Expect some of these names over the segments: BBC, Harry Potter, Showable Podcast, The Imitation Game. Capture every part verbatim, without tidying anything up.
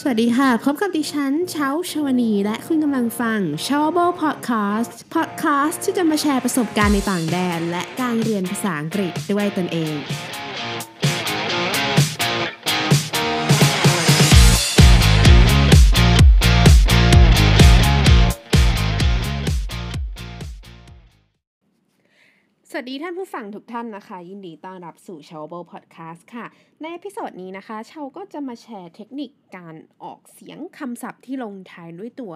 สวัสดีค่ะพบกับดิฉันเช้าชวนีและคุณกำลังฟัง Showable Podcast Podcast ที่จะมาแชร์ประสบการณ์ในต่างแดนและการเรียนภาษาอังกฤษด้วยตนเองสวัสดีท่านผู้ฟังทุกท่านนะคะยินดีต้อนรับสู่ Showable Podcast ค่ะในเอพิโซดนี้นะคะเชาก็จะมาแชร์เทคนิคการออกเสียงคำศัพท์ที่ลงท้ายด้วยตัว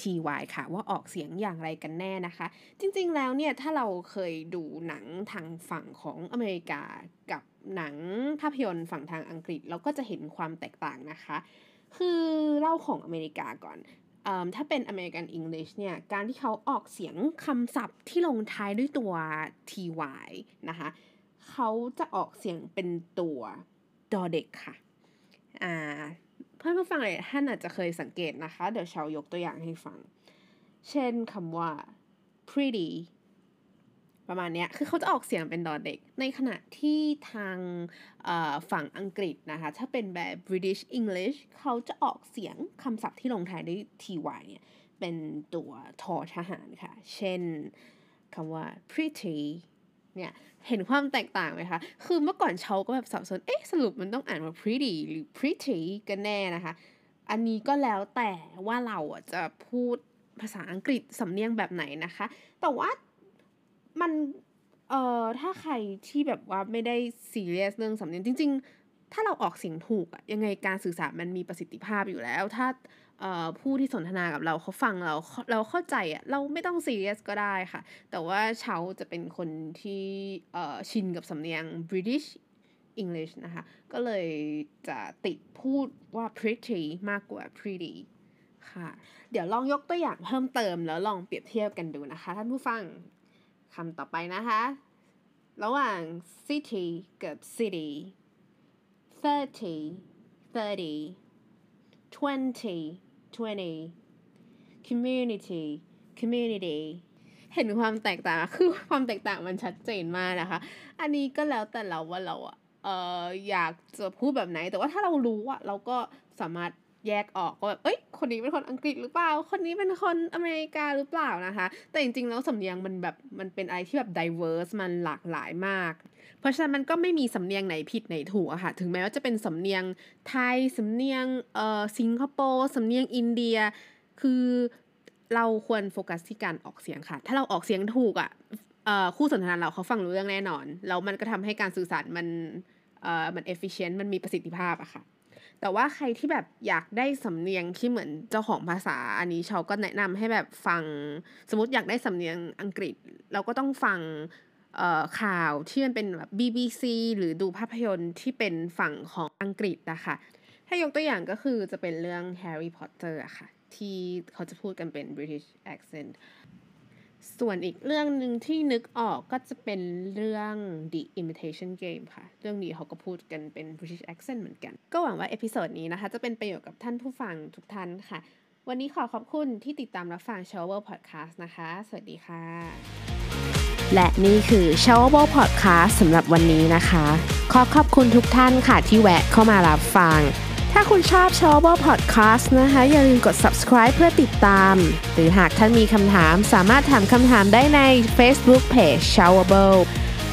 ty ค่ะว่าออกเสียงอย่างไรกันแน่นะคะจริงๆแล้วเนี่ยถ้าเราเคยดูหนังทางฝั่งของอเมริกากับหนังภาพยนตร์ฝั่งทางอังกฤษเราก็จะเห็นความแตกต่างนะคะคือเล่าของอเมริกาก่อนถ้าเป็น American English เนี่ยการที่เขาออกเสียงคำศัพท์ที่ลงท้ายด้วยตัว ty นะคะเขาจะออกเสียงเป็นตัวดอเด็กค่ะอ่าเพื่อนผู้ฟังหลายท่านอาจจะเคยสังเกตนะคะเดี๋ยวเชายกตัวอย่างให้ฟังเช่นคำว่า pretty ประมาณนี้คือเขาจะออกเสียงเป็นดอเด็กในขณะที่ทางฝั่งอังกฤษนะคะถ้าเป็นแบบ British English เขาจะออกเสียงคำศัพท์ที่ลงท้ายด้วย ty เนี่ยเป็นตัวทอทหารค่ะเช่นคำว่า pretty เนี่ยเห็นความแตกต่างไหมคะคือเมื่อก่อนเชาก็แบบสับสนเอ๊ะสรุปมันต้องอ่านว่า pretty หรือ pretty กันแน่นะคะอันนี้ก็แล้วแต่ว่าเราจะพูดภาษาอังกฤษสำเนียงแบบไหนนะคะแต่ว่ามันเอ่อถ้าใครที่แบบว่าไม่ได้ซีเรียสเรื่องสำเนียงจริงๆถ้าเราออกเสียงถูกอะยังไงการสื่อสารมันมีประสิทธิภาพอยู่แล้วถ้าเอ่อผู้ที่สนทนากับเราเขาฟังเราเราเข้าใจอะเราไม่ต้องซีเรียสก็ได้ค่ะแต่ว่าเชาจะเป็นคนที่เอ่อชินกับสำเนียง British English นะคะก็เลยจะติดพูดว่า pretty มากกว่า pretty ค่ะเดี๋ยวลองยกตัวอย่างเพิ่มเติมแล้วลองเปรียบเทียบกันดูนะคะท่านผู้ฟังคำต่อไปนะคะระหว่าง city กับ city thirty thirty twenty twenty community community เห็นความแตกต่างคือความแตกต่างมันชัดเจนมากนะคะอันนี้ก็แล้วแต่เราว่าเราอ่ะเอ่ออยากจะพูดแบบไหนแต่ว่าถ้าเรารู้อ่ะเราก็สามารถแยกออกก็แบบเอ้ยคนนี้เป็นคนอังกฤษหรือเปล่าคนนี้เป็นคนอเมริกาหรือเปล่านะคะแต่จริงๆแล้วสำเนียงมันแบบมันเป็นอะไรที่แบบ diverse มันหลากหลายมากเพราะฉะนั้นมันก็ไม่มีสำเนียงไหนผิดไหนถูกอะค่ะถึงแม้ว่าจะเป็นสำเนียงไทยสำเนียงเอ่อสิงคโปร์สำเนียงอินเดียคือเราควรโฟกัสที่การออกเสียงค่ะถ้าเราออกเสียงถูกอะเอ่อคู่สนทนาเราเขาฟังรู้เรื่องแน่นอนแล้วมันก็ทำให้การสื่อสารมันเอ่อมัน efficient มันมีประสิทธิภาพอะค่ะแต่ว่าใครที่แบบอยากได้สำเนียงที่เหมือนเจ้าของภาษาอันนี้เชาก็แนะนำให้แบบฟังสมมติอยากได้สำเนียงอังกฤษเราก็ต้องฟังเอ่อข่าวที่มันเป็นแบบ บี บี ซี หรือดูภาพยนตร์ที่เป็นฝั่งของอังกฤษนะคะถ้ายกตัวอย่างก็คือจะเป็นเรื่อง Harry Potter อะค่ะที่เขาจะพูดกันเป็น British accent ส่วนอีกเรื่องนึงที่นึกออกก็จะเป็นเรื่อง The Imitation Game ค่ะเรื่องนี้เขาก็พูดกันเป็น British accent เหมือนกันก็หวังว่าเอพิโซดนี้นะคะจะเป็นประโยชน์กับท่านผู้ฟังทุกท่านค่ะวันนี้ขอขอบคุณที่ติดตามรับฟัง Showable Podcast นะคะสวัสดีค่ะและนี่คือ Showable Podcast สำหรับวันนี้นะคะขอขอบคุณทุกท่านค่ะที่แวะเข้ามารับฟังถ้าคุณชอบ Showable Podcast นะคะอย่าลืมกด subscribe เพื่อติดตามหรือหากท่านมีคำถามสามารถถามคำถามได้ใน Facebook Page Showable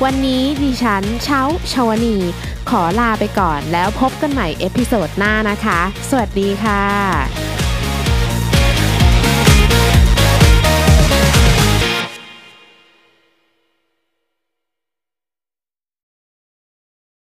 วันนี้ดิฉันเช้าชวนีขอลาไปก่อนแล้วพบกันใหม่เอพิโซดหน้านะคะสวัสดีค่ะ